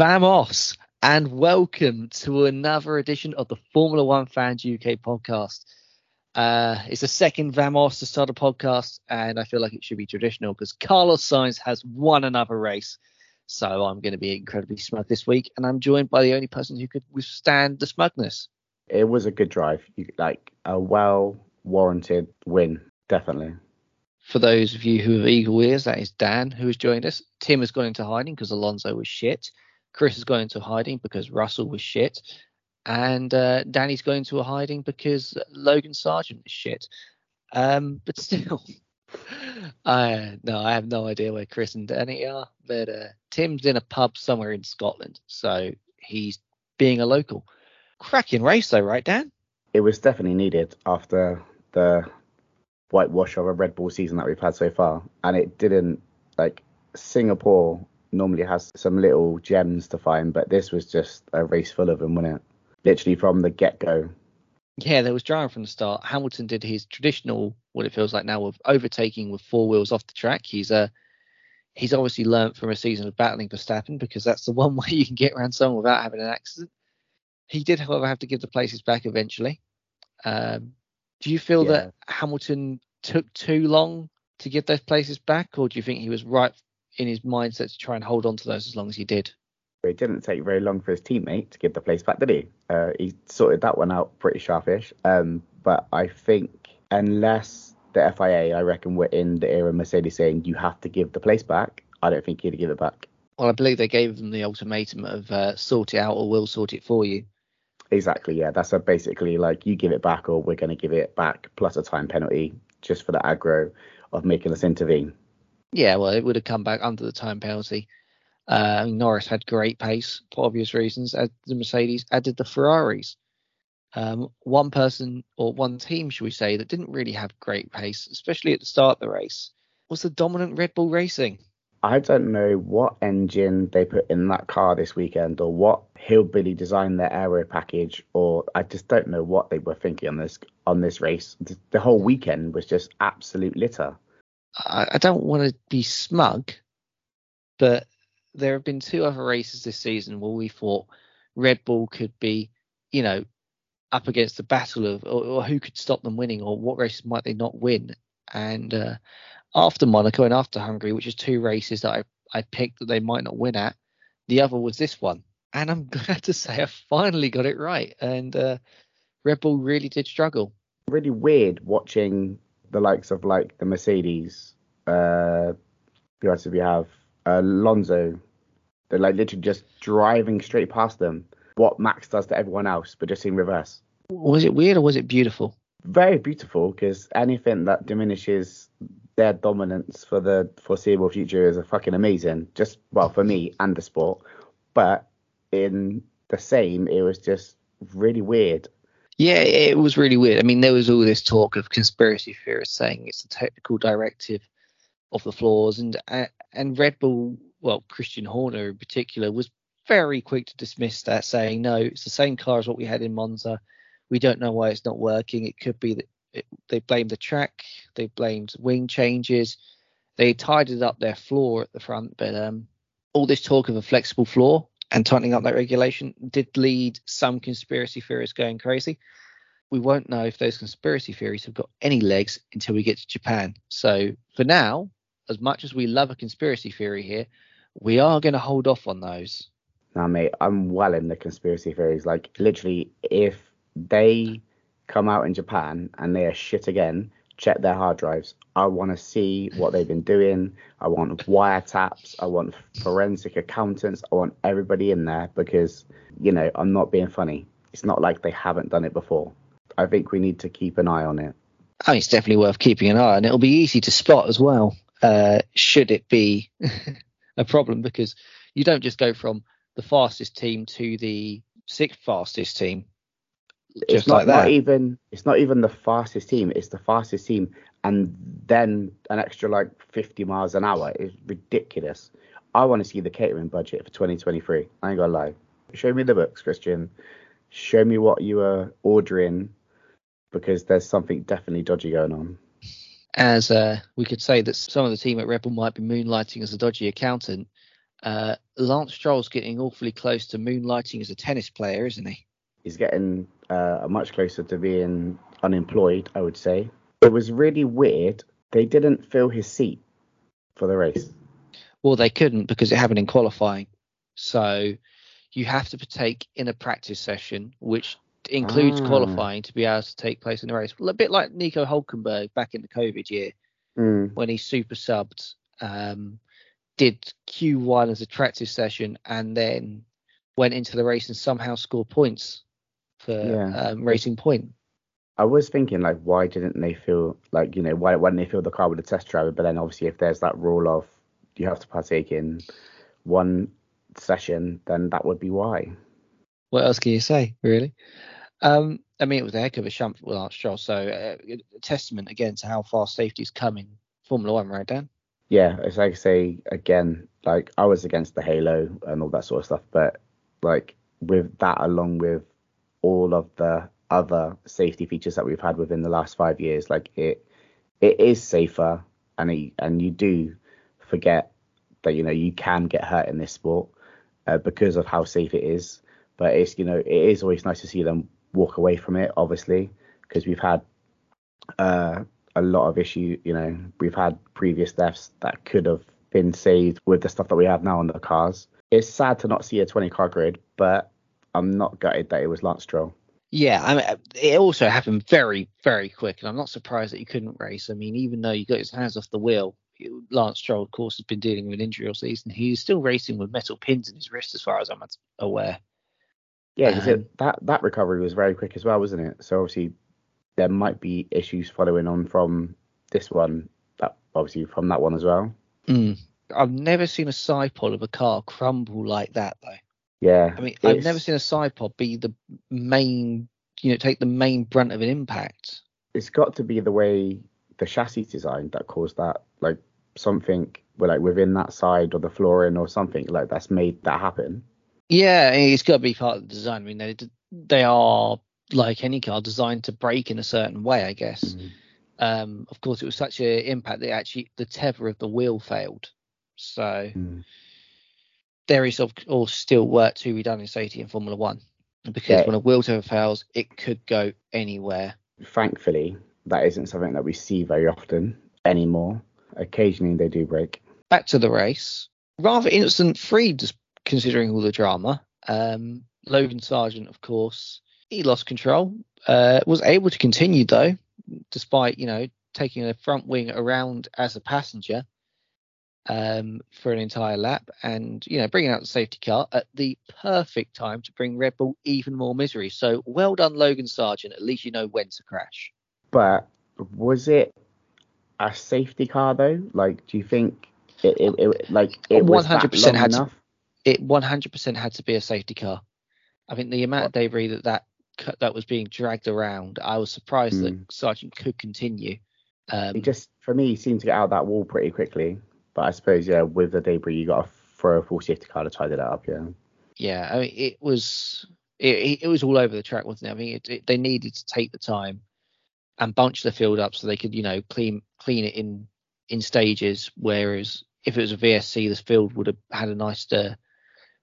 Vamos, and welcome to another edition of the Formula One Fans UK podcast. It's the second Vamos to start a podcast, and I feel like it should be traditional because Carlos Sainz has won another race. So I'm going to be incredibly smug this week, and I'm joined by the only person who could withstand the smugness. It was a good drive, like a well-warranted win, definitely. For those of you who have eagle ears, that is Dan, who has joined us. Tim has gone into hiding because Alonso was shit. Chris has gone into hiding because Russell was shit. And Danny's going into a hiding because Logan Sargeant is shit. But still... I have no idea where Chris and Danny are, but Tim's in a pub somewhere in Scotland, so he's being a local. Cracking race though, right Dan? It was definitely needed after the whitewash of a Red Bull season that we've had so far, and it didn't, like, Singapore normally has some little gems to find, but this was just a race full of them, wasn't it? Literally from the get-go. Yeah, there was drama from the start. Hamilton did his traditional, what it feels like now, of overtaking with four wheels off the track. He's obviously learnt from a season of battling Verstappen, because that's the one way you can get around someone without having an accident. He did, however, have to give the places back eventually. Do you feel that Hamilton took too long to give those places back, or do you think he was right in his mindset to try and hold on to those as long as he did? It didn't take very long for his teammate to give the place back, did he? He sorted that one out pretty sharpish. But I think unless the FIA, I reckon, were in the era Mercedes saying you have to give the place back, I don't think he'd give it back. Well, I believe they gave them the ultimatum of sort it out or we'll sort it for you. Exactly, yeah. That's basically like you give it back or we're going to give it back, plus a time penalty just for the aggro of making us intervene. Yeah, well, it would have come back under the time penalty. Norris had great pace for obvious reasons, as the Mercedes, as did the Ferraris. One person, or one team, should we say, that didn't really have great pace, especially at the start of the race, was the dominant Red Bull Racing. I don't know what engine they put in that car this weekend, or what hillbilly designed their aero package, or I just don't know what they were thinking on this race. The whole weekend was just absolute litter. I don't want to be smug, but there have been two other races this season where we thought Red Bull could be, you know, up against the battle of or who could stop them winning or what races might they not win. And after Monaco and after Hungary, which is two races that I picked that they might not win at, the other was this one. And I'm glad to say I finally got it right. And Red Bull really did struggle. Really weird watching the likes of like the Mercedes, who else did we have? Alonso, they're like literally just driving straight past them. What Max does to everyone else, but just in reverse. Was it weird or was it beautiful? Very beautiful, because anything that diminishes their dominance for the foreseeable future is a fucking amazing. Just, well, for me and the sport. But in the same, it was just really weird. Yeah, it was really weird. I mean, there was all this talk of conspiracy theorists saying it's a technical directive of the flaws, and Red Bull, well, Christian Horner in particular, was very quick to dismiss that, saying no, it's the same car as what we had in Monza. We don't know why it's not working. It could be that they blamed the track, they blamed wing changes, they tidied up their floor at the front, but all this talk of a flexible floor and tightening up that regulation did lead some conspiracy theorists going crazy. We won't know if those conspiracy theories have got any legs until we get to Japan. So for now, as much as we love a conspiracy theory here, we are going to hold off on those. Nah, mate, I'm well in the conspiracy theories. Like, literally, if they come out in Japan and they are shit again, check their hard drives. I want to see what they've been doing. I want wiretaps. I want forensic accountants. I want everybody in there because, you know, I'm not being funny. It's not like they haven't done it before. I think we need to keep an eye on it. Oh, it's definitely worth keeping an eye on. It'll be easy to spot as well. Should it be a problem, because you don't just go from the fastest team to the sixth fastest team just like that. It's not even the fastest team, it's the fastest team and then an extra like 50 miles an hour is ridiculous. I want to see the catering budget for 2023. I ain't gonna lie. Show me the books, Christian. Show me what you are ordering, because there's something definitely dodgy going on. As we could say that some of the team at Red Bull might be moonlighting as a dodgy accountant, Lance Stroll's getting awfully close to moonlighting as a tennis player, isn't he? He's getting much closer to being unemployed, I would say. It was really weird. They didn't fill his seat for the race. Well, they couldn't because it happened in qualifying. So you have to partake in a practice session, which includes qualifying, to be able to take place in the race. A bit like Nico Hülkenberg back in the COVID year when he super subbed, did Q1 as a practice session and then went into the race and somehow scored points for Racing Point. I was thinking, like, why didn't they fill, like, you know, why didn't they fill the car with a test driver? But then obviously if there's that rule of you have to partake in one session, then that would be why. What else can you say, really? I mean, it was a heck of a shunt with Lance Stroll. So a testament, again, to how far safety's come in Formula One, right, Dan? Yeah, it's like I say, again, like, I was against the halo and all that sort of stuff. But, like, with that, along with all of the other safety features that we've had within the last 5 years, like it is safer, and you do forget that, you know, you can get hurt in this sport because of how safe it is. But it's, you know, it is always nice to see them walk away from it, obviously, because we've had a lot of issue, you know, we've had previous thefts that could have been saved with the stuff that we have now on the cars. It's sad to not see a 20 car grid, but I'm not gutted that it was Lance Stroll. Yeah, I mean, it also happened very, very quick, and I'm not surprised that he couldn't race. I mean, even though he got his hands off the wheel, Lance Stroll, of course, has been dealing with an injury all season. He's still racing with metal pins in his wrist, as far as I'm aware. Yeah, because that recovery was very quick as well, wasn't it? So obviously there might be issues following on from this one, that obviously from that one as well. I've never seen a side pod of a car crumble like that, though. Yeah, I mean, I've never seen a side pod be the main, you know, take the main brunt of an impact. It's got to be the way the chassis designed that caused that, like something like within that side or the flooring or something like that's made that happen. Yeah, it's got to be part of the design. I mean, they are, like any car, designed to brake in a certain way, I guess. Of course, it was such an impact that actually the tether of the wheel failed. So there is still work to be done in safety in Formula One, because when a wheel tether fails, it could go anywhere. Thankfully, that isn't something that we see very often anymore. Occasionally, they do break. Back to the race. Rather incident-free, just considering all the drama. Logan Sargeant, of course, he lost control. Was able to continue, though, despite, you know, taking a front wing around as a passenger for an entire lap, and, you know, bringing out the safety car at the perfect time to bring Red Bull even more misery. So well done, Logan Sargeant. At least you know when to crash. But was it a safety car, though? Like, do you think it was that long enough? It 100% had to be a safety car. I think the amount of debris that was being dragged around, I was surprised that Sargeant could continue. He just, for me, seemed to get out of that wall pretty quickly. But I suppose, yeah, with the debris, you got to throw a full safety car to tidy that up, yeah. Yeah, I mean, it was all over the track, wasn't it? I mean, they needed to take the time and bunch the field up so they could, you know, clean it in stages. Whereas if it was a VSC, this field would have had a nicer,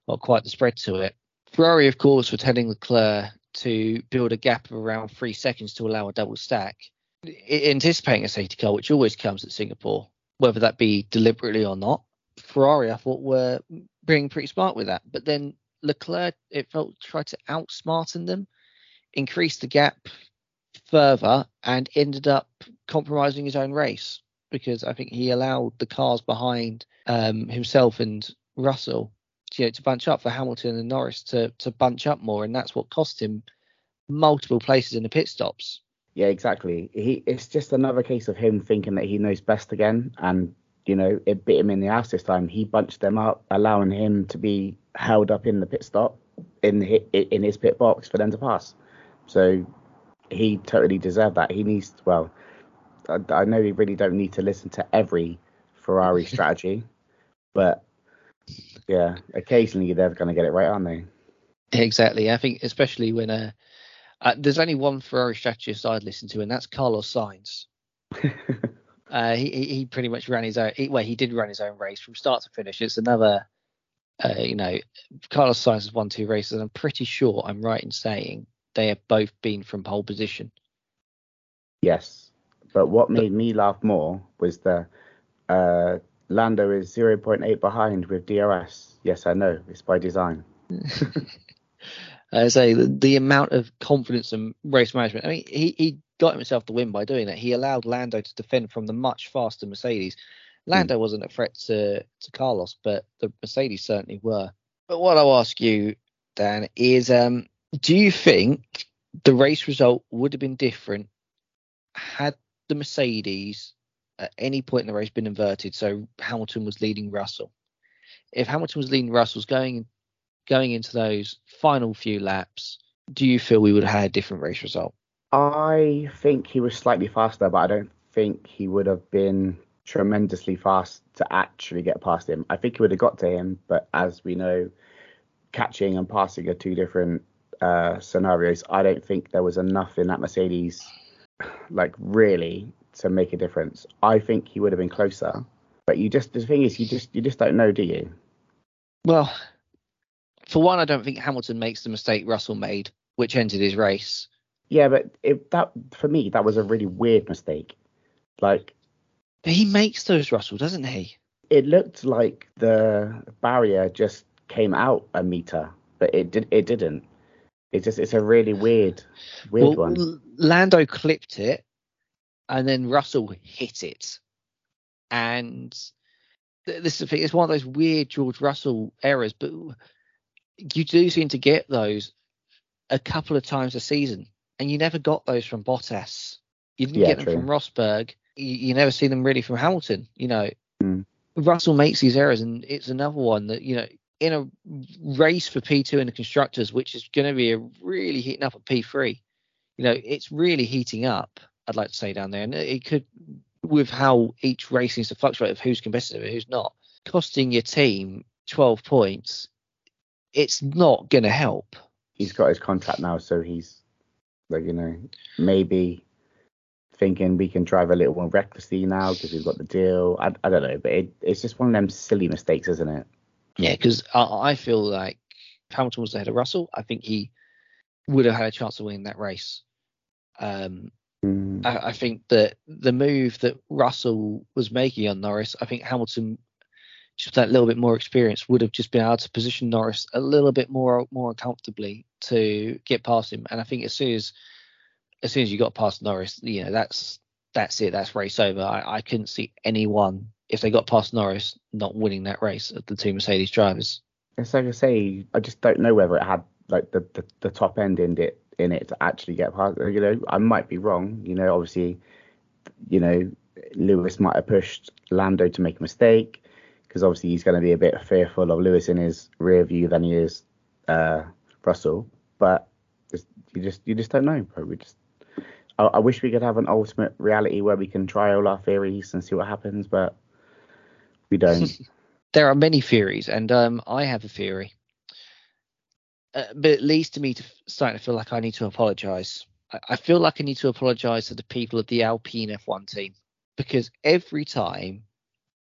well, quite the spread to it. Ferrari, of course, were telling Leclerc to build a gap of around 3 seconds to allow a double stack, anticipating a safety car, which always comes at Singapore, whether that be deliberately or not. Ferrari, I thought, were being pretty smart with that. But then Leclerc, it felt, tried to outsmarten them, increased the gap further, and ended up compromising his own race, because I think he allowed the cars behind himself and Russell, you know, to bunch up, for Hamilton and Norris to bunch up more. And that's what cost him multiple places in the pit stops. Yeah, exactly. It's just another case of him thinking that he knows best again. And, you know, it bit him in the ass this time. He bunched them up, allowing him to be held up in the pit stop, in his pit box for them to pass. So he totally deserved that. He needs, well, I know we really don't need to listen to every Ferrari strategy, but yeah, occasionally they're going to get it right, aren't they? Exactly. I think especially when there's only one Ferrari strategist I'd listen to, and that's Carlos Sainz. He pretty much ran his own race from start to finish. It's another you know, Carlos Sainz has won 2 races, and I'm pretty sure I'm right in saying they have both been from pole position. Yes, but what made me laugh more was the Lando is 0.8 behind with DRS. Yes, I know, it's by design. I say the amount of confidence and race management. I mean, he got himself the win by doing that. He allowed Lando to defend from the much faster Mercedes. Lando wasn't a threat to Carlos, but the Mercedes certainly were. But what I'll ask you, Dan, is do you think the race result would have been different had the Mercedes at any point in the race been inverted? So Hamilton was leading Russell. If Hamilton was leading Russell's going into those final few laps, do you feel we would have had a different race result? I think he was slightly faster, but I don't think he would have been tremendously fast to actually get past him. I think he would have got to him, but as we know, catching and passing are 2 different scenarios. I don't think there was enough in that Mercedes, like, really to make a difference. I think he would have been closer, but the thing is you just don't know, do you? Well, for one, I don't think Hamilton makes the mistake Russell made, which ended his race. Yeah, but for me that was a really weird mistake. Like, he makes those, Russell, doesn't he? It looked like the barrier just came out a meter, but it didn't. It's a really weird one. Lando clipped it, and then Russell hit it. And this is the thing. It's one of those weird George Russell errors, but you do seem to get those a couple of times a season, and you never got those from Bottas. You didn't get them from Rosberg. You never see them really from Hamilton, you know. Russell makes these errors, and it's another one that, you know, in a race for P2 in the constructors, which is going to be really heating up at P3, you know, it's really heating up, I'd like to say, down there. And it could, with how each race needs to fluctuate of who's competitive and who's not, costing your team 12 points, it's not going to help. He's got his contract now, so he's, like, you know, maybe thinking we can drive a little more recklessly now because we've got the deal. I don't know, but it's just one of them silly mistakes, isn't it? Yeah, because I feel like Hamilton was ahead of Russell. I think he would have had a chance of winning that race. I think that the move that Russell was making on Norris, I think Hamilton, just that little bit more experience, would have just been able to position Norris a little bit more uncomfortably to get past him. And I think as soon as you got past Norris, you know, that's it. That's race over. I couldn't see anyone, if they got past Norris, not winning that race at the 2 Mercedes drivers. It's like I say, I just don't know whether it had, like, the top end in it to actually get past. You know, I might be wrong. You know, obviously, you know, Lewis might have pushed Lando to make a mistake because obviously he's going to be a bit fearful of Lewis in his rear view than he is Russell. But you just don't know. Probably just. I wish we could have an ultimate reality where we can try all our theories and see what happens, but we don't. There are many theories, and I have a theory. But it leads to me starting to feel like I need to apologise. I feel like I need to apologise to the people of the Alpine F1 team, because every time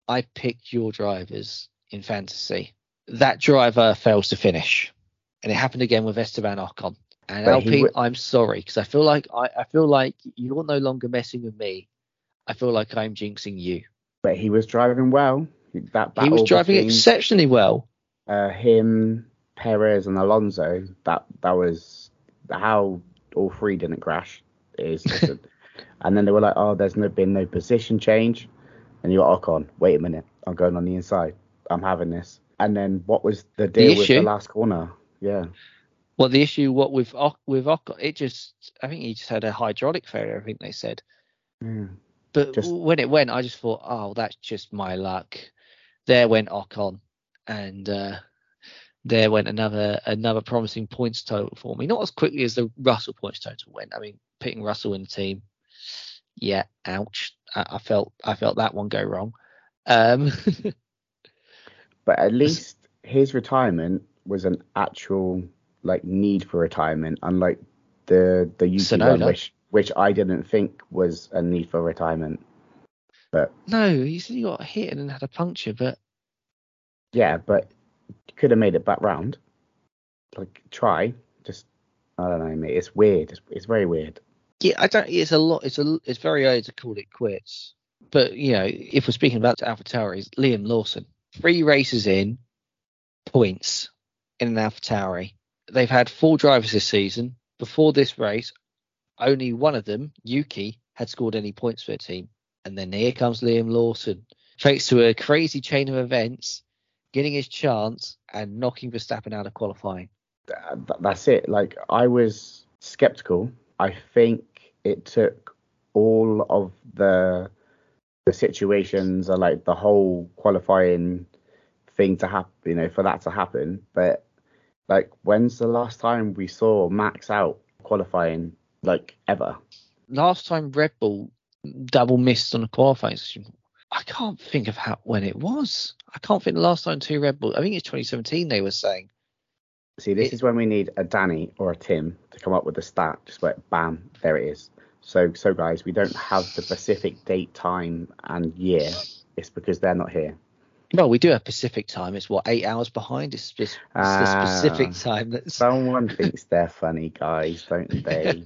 I pick your drivers in fantasy, that driver fails to finish. And it happened again with Esteban Ocon. And but Alpine, I'm sorry, because I feel like I feel like you're no longer messing with me. I feel like I'm jinxing you. But he was driving well. He was driving exceptionally well. Him, Perez, and Alonso. That was how all 3 didn't crash. And then they were like, "Oh, there's been no position change," and you're Ocon. Wait a minute, I'm going on the inside. I'm having this. And then what was the deal with the last corner? Yeah. Well, the issue with Ocon, I think he just had a hydraulic failure, I think they said. But when it went, I just thought, oh, that's just my luck. There went Ocon, and there went another promising points total for me. Not as quickly as the Russell points total went. I mean, putting Russell in the team, yeah, ouch. I felt that one go wrong. But at least his retirement was an actual, like, need for retirement, unlike the UP1, which I didn't think was a need for retirement. But no, he said he got hit and had a puncture, but yeah, but You could have made it back round. Like, try. Just, I don't know, mate. It's weird. It's very weird. Yeah, I don't. It's a lot. It's very early to call it quits. But, you know, if we're speaking about AlphaTauri, Liam Lawson, 3 races in, points in an AlphaTauri. They've had 4 drivers this season. Before this race, only one of them, Yuki, had scored any points for a team. And then here comes Liam Lawson, thanks to a crazy chain of events, getting his chance and knocking Verstappen out of qualifying. That's it. Like, I was sceptical. I think it took all of the situations, or like the whole qualifying thing to happen, you know, for that to happen. But like, when's the last time we saw Max out qualifying, like, ever? Last time Red Bull double missed on a qualifying session, I can't think of when it was. I can't think the last time 2 Red Bull. I think it's 2017 they were saying. See, this is when we need a Danny or a Tim to come up with a stat. Just like, bam, there it is. So guys, we don't have the Pacific date, time and year. It's because they're not here. Well, we do have Pacific time. It's what, 8 hours behind? It's just the Pacific time. That's... Someone thinks they're funny, guys, don't they?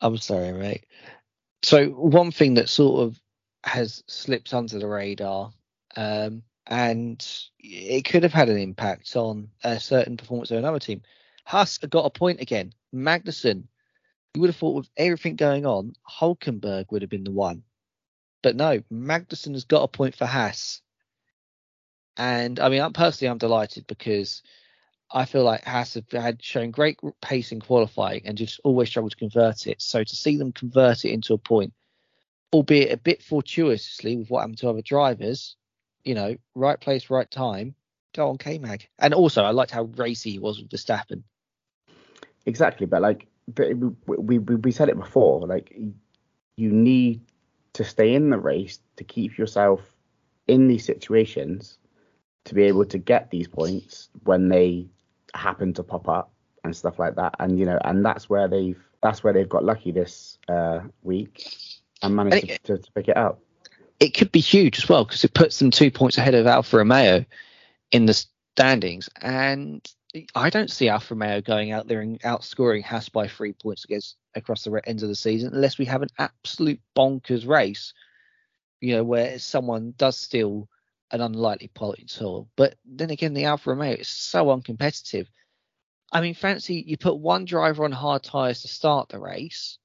I'm sorry, mate. So one thing that sort of has slipped under the radar, and it could have had an impact on a certain performance of another team. Haas got a point again. Magnussen, you would have thought with everything going on, Hulkenberg would have been the one. But no, Magnussen has got a point for Haas. And I mean, I'm personally delighted, because I feel like Haas had shown great pace in qualifying and just always struggled to convert it. So to see them convert it into a point, albeit a bit fortuitously with what happened to other drivers, you know, right place, right time, go on K-Mag. And also, I liked how racy he was with Verstappen. Exactly, but like we said it before, like, you need to stay in the race to keep yourself in these situations to be able to get these points when they happen to pop up and stuff like that. And, you know, and that's where they've got lucky this week and managed to pick it up. It could be huge as well, because it puts them 2 points ahead of Alfa Romeo in the standings. And I don't see Alfa Romeo going out there and outscoring Haas by 3 points across the end of the season, unless we have an absolute bonkers race, you know, where someone does steal an unlikely point at all. But then again, the Alfa Romeo is so uncompetitive. I mean, fancy you put one driver on hard tyres to start the race,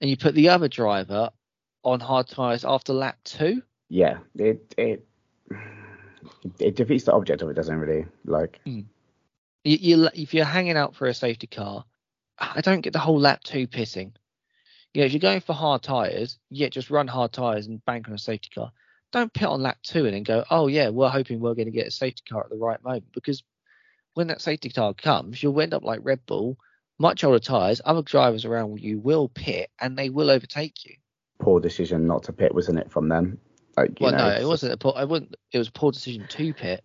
and you put the other driver on hard tyres after lap 2. Yeah, it defeats the object of it, doesn't really, like. If you're hanging out for a safety car, I don't get the whole lap 2 pitting. You know, if you're going for hard tyres, yeah, just run hard tyres and bank on a safety car. Don't pit on lap 2 and then go, oh yeah, we're hoping we're going to get a safety car at the right moment. Because when that safety car comes, you'll end up like Red Bull, much older tyres, other drivers around you will pit and they will overtake you. Poor decision not to pit, wasn't it, from them? Like, no, it wasn't. It was a poor decision to pit.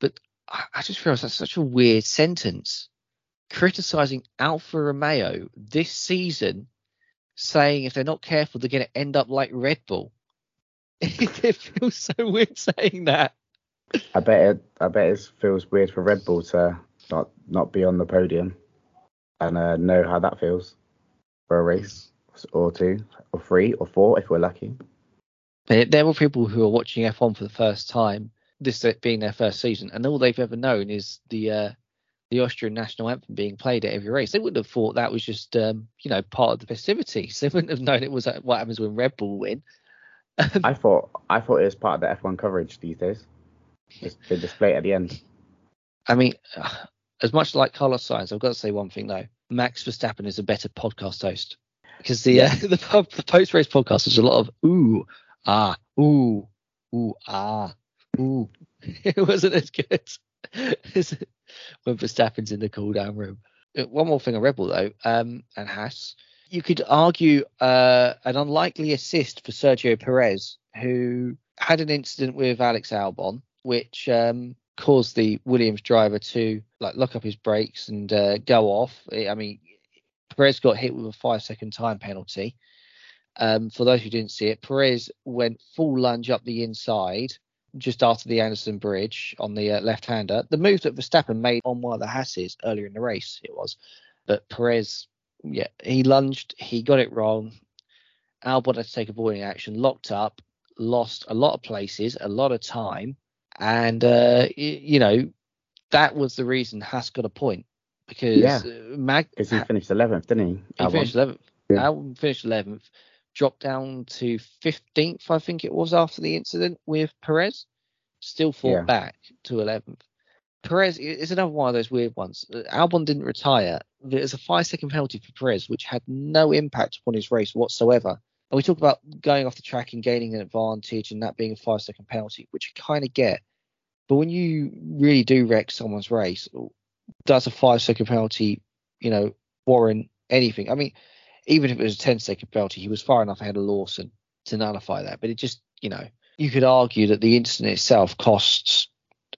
But I just realised that's such a weird sentence. Criticising Alfa Romeo this season, saying if they're not careful, they're going to end up like Red Bull. It feels so weird saying that. I bet it feels weird for Red Bull to not be on the podium and know how that feels for a race or 2 or 3 or 4 if we're lucky. There were people who are watching F1 for the first time, this being their first season, and all they've ever known is the Austrian national anthem being played at every race. They wouldn't have thought that was just you know, part of the festivities. They wouldn't have known it was what happens when Red Bull win. I thought it was part of the F1 coverage these days. The display at the end. I mean, as much like Carlos Sainz, I've got to say one thing though. Max Verstappen is a better podcast host, because the post race podcast is a lot of ooh ah ooh ooh ah ooh. It wasn't as good as when Verstappen's in the cool down room. One more thing on Red Bull though, and Haas. You could argue an unlikely assist for Sergio Perez, who had an incident with Alex Albon, which caused the Williams driver to like lock up his brakes and go off. I mean, Perez got hit with a 5-second time penalty. For those who didn't see it, Perez went full lunge up the inside just after the Anderson Bridge on the left-hander. The move that Verstappen made on one of the Haases earlier in the race, it was. But Perez, yeah, he lunged, he got it wrong. Albon had to take avoiding action, locked up, lost a lot of places, a lot of time. And, you know, that was the reason Haas got a point. Because because he finished 11th, didn't he? Albon. He finished 11th. Yeah. Albon finished 11th. Dropped down to 15th, I think it was, after the incident with Perez. Still fought back to 11th. Perez is another one of those weird ones. Albon didn't retire. There's a 5-second penalty for Perez, which had no impact upon his race whatsoever. And we talk about going off the track and gaining an advantage and that being a 5-second penalty, which I kind of get. But when you really do wreck someone's race, does a 5-second penalty, you know, warrant anything? I mean, even if it was a 10-second penalty, he was far enough ahead of Lawson to nullify that. But it just, you know, you could argue that the incident itself costs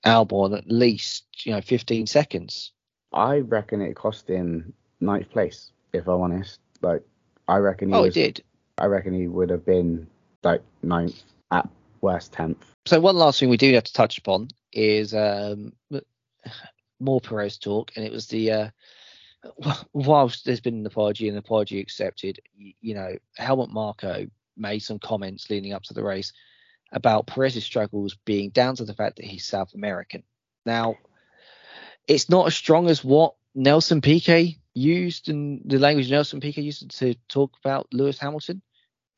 Albon at least, you know, 15 seconds. I reckon it cost him 9th place, if I'm honest. Like, I reckon he it did. I reckon he would have been like 9th at worst, 10th. So one last thing we do have to touch upon is more Perez talk, and it was the whilst there's been an apology accepted, you know, Helmut Marko made some comments leading up to the race about Perez's struggles being down to the fact that he's South American. Now, it's not as strong as what Nelson Piquet used and the language Nelson Piquet used to talk about Lewis Hamilton,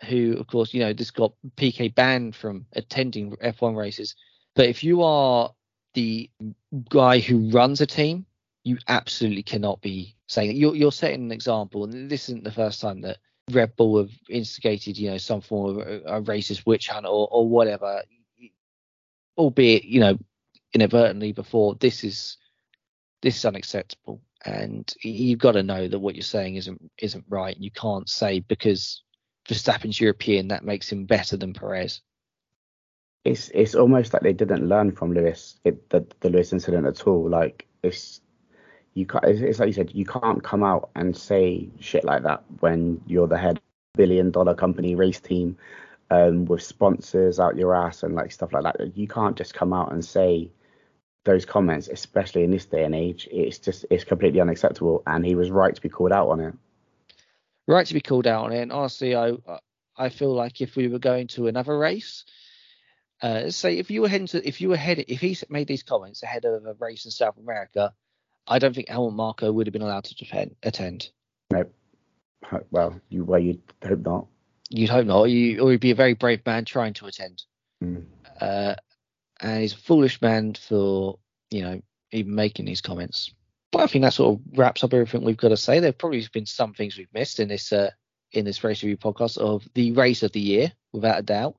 who, of course, you know, this got Piquet banned from attending F1 races. But if you are the guy who runs a team, you absolutely cannot be saying that. You're setting an example, and this isn't the first time that Red Bull have instigated, you know, some form of a racist witch hunt or whatever, albeit, you know, inadvertently before. This is unacceptable, and you've got to know that what you're saying isn't right, and you can't say because Verstappen's European that makes him better than Perez. It's almost like they didn't learn from Lewis, the Lewis incident at all. Like, it's like you said, you can't come out and say shit like that when you're the head $1 billion company race team with sponsors out your ass and like stuff like that. You can't just come out and say those comments, especially in this day and age. It's completely unacceptable, and he was right to be called out on it. Right to be called out on it. And honestly, I feel like if we were going to another race, say if he made these comments ahead of a race in South America, I don't think Helmut Marko would have been allowed to attend. No. Well, you'd hope not. You'd hope not. Or he'd be a very brave man trying to attend. Mm. And he's a foolish man for, you know, even making these comments. But I think that sort of wraps up everything we've got to say. There've probably been some things we've missed in this race review podcast of the race of the year, without a doubt.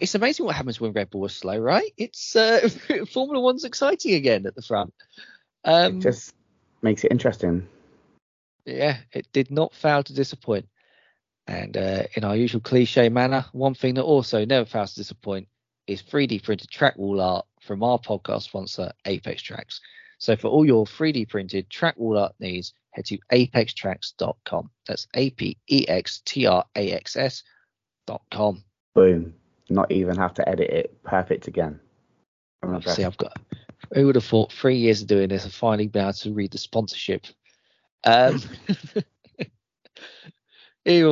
It's amazing what happens when Red Bull is slow, right? It's Formula One's exciting again at the front. It just makes it interesting. Yeah, it did not fail to disappoint. And in our usual cliche manner, one thing that also never fails to disappoint is 3D printed track wall art from our podcast sponsor, Apex Tracks. So for all your 3D printed track wall art needs, head to apextracks.com. That's APEXTRAXS.com. Boom. Not even have to edit it. Perfect again. See, who would have thought 3 years of doing this and finally been able to read the sponsorship? Either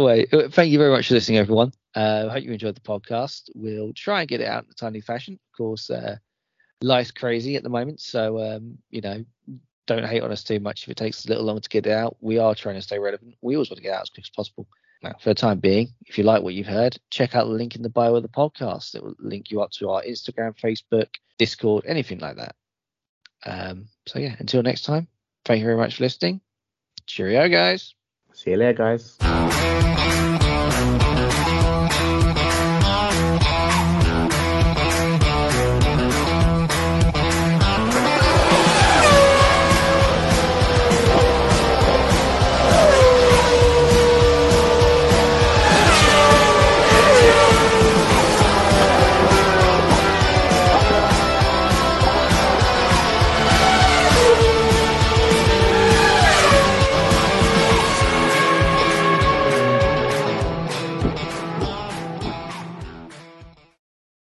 way, thank you very much for listening, everyone. I hope you enjoyed the podcast. We'll try and get it out in a timely fashion. Of course, life's crazy at the moment, so you know, don't hate on us too much if it takes a little longer to get it out. We are trying to stay relevant. We always want to get it out as quick as possible. Now, for the time being, if you like what you've heard, check out the link in the bio of the podcast. It will link you up to our Instagram, Facebook, Discord, anything like that. So yeah, until next time, thank you very much for listening. Cheerio, guys. See you later, guys.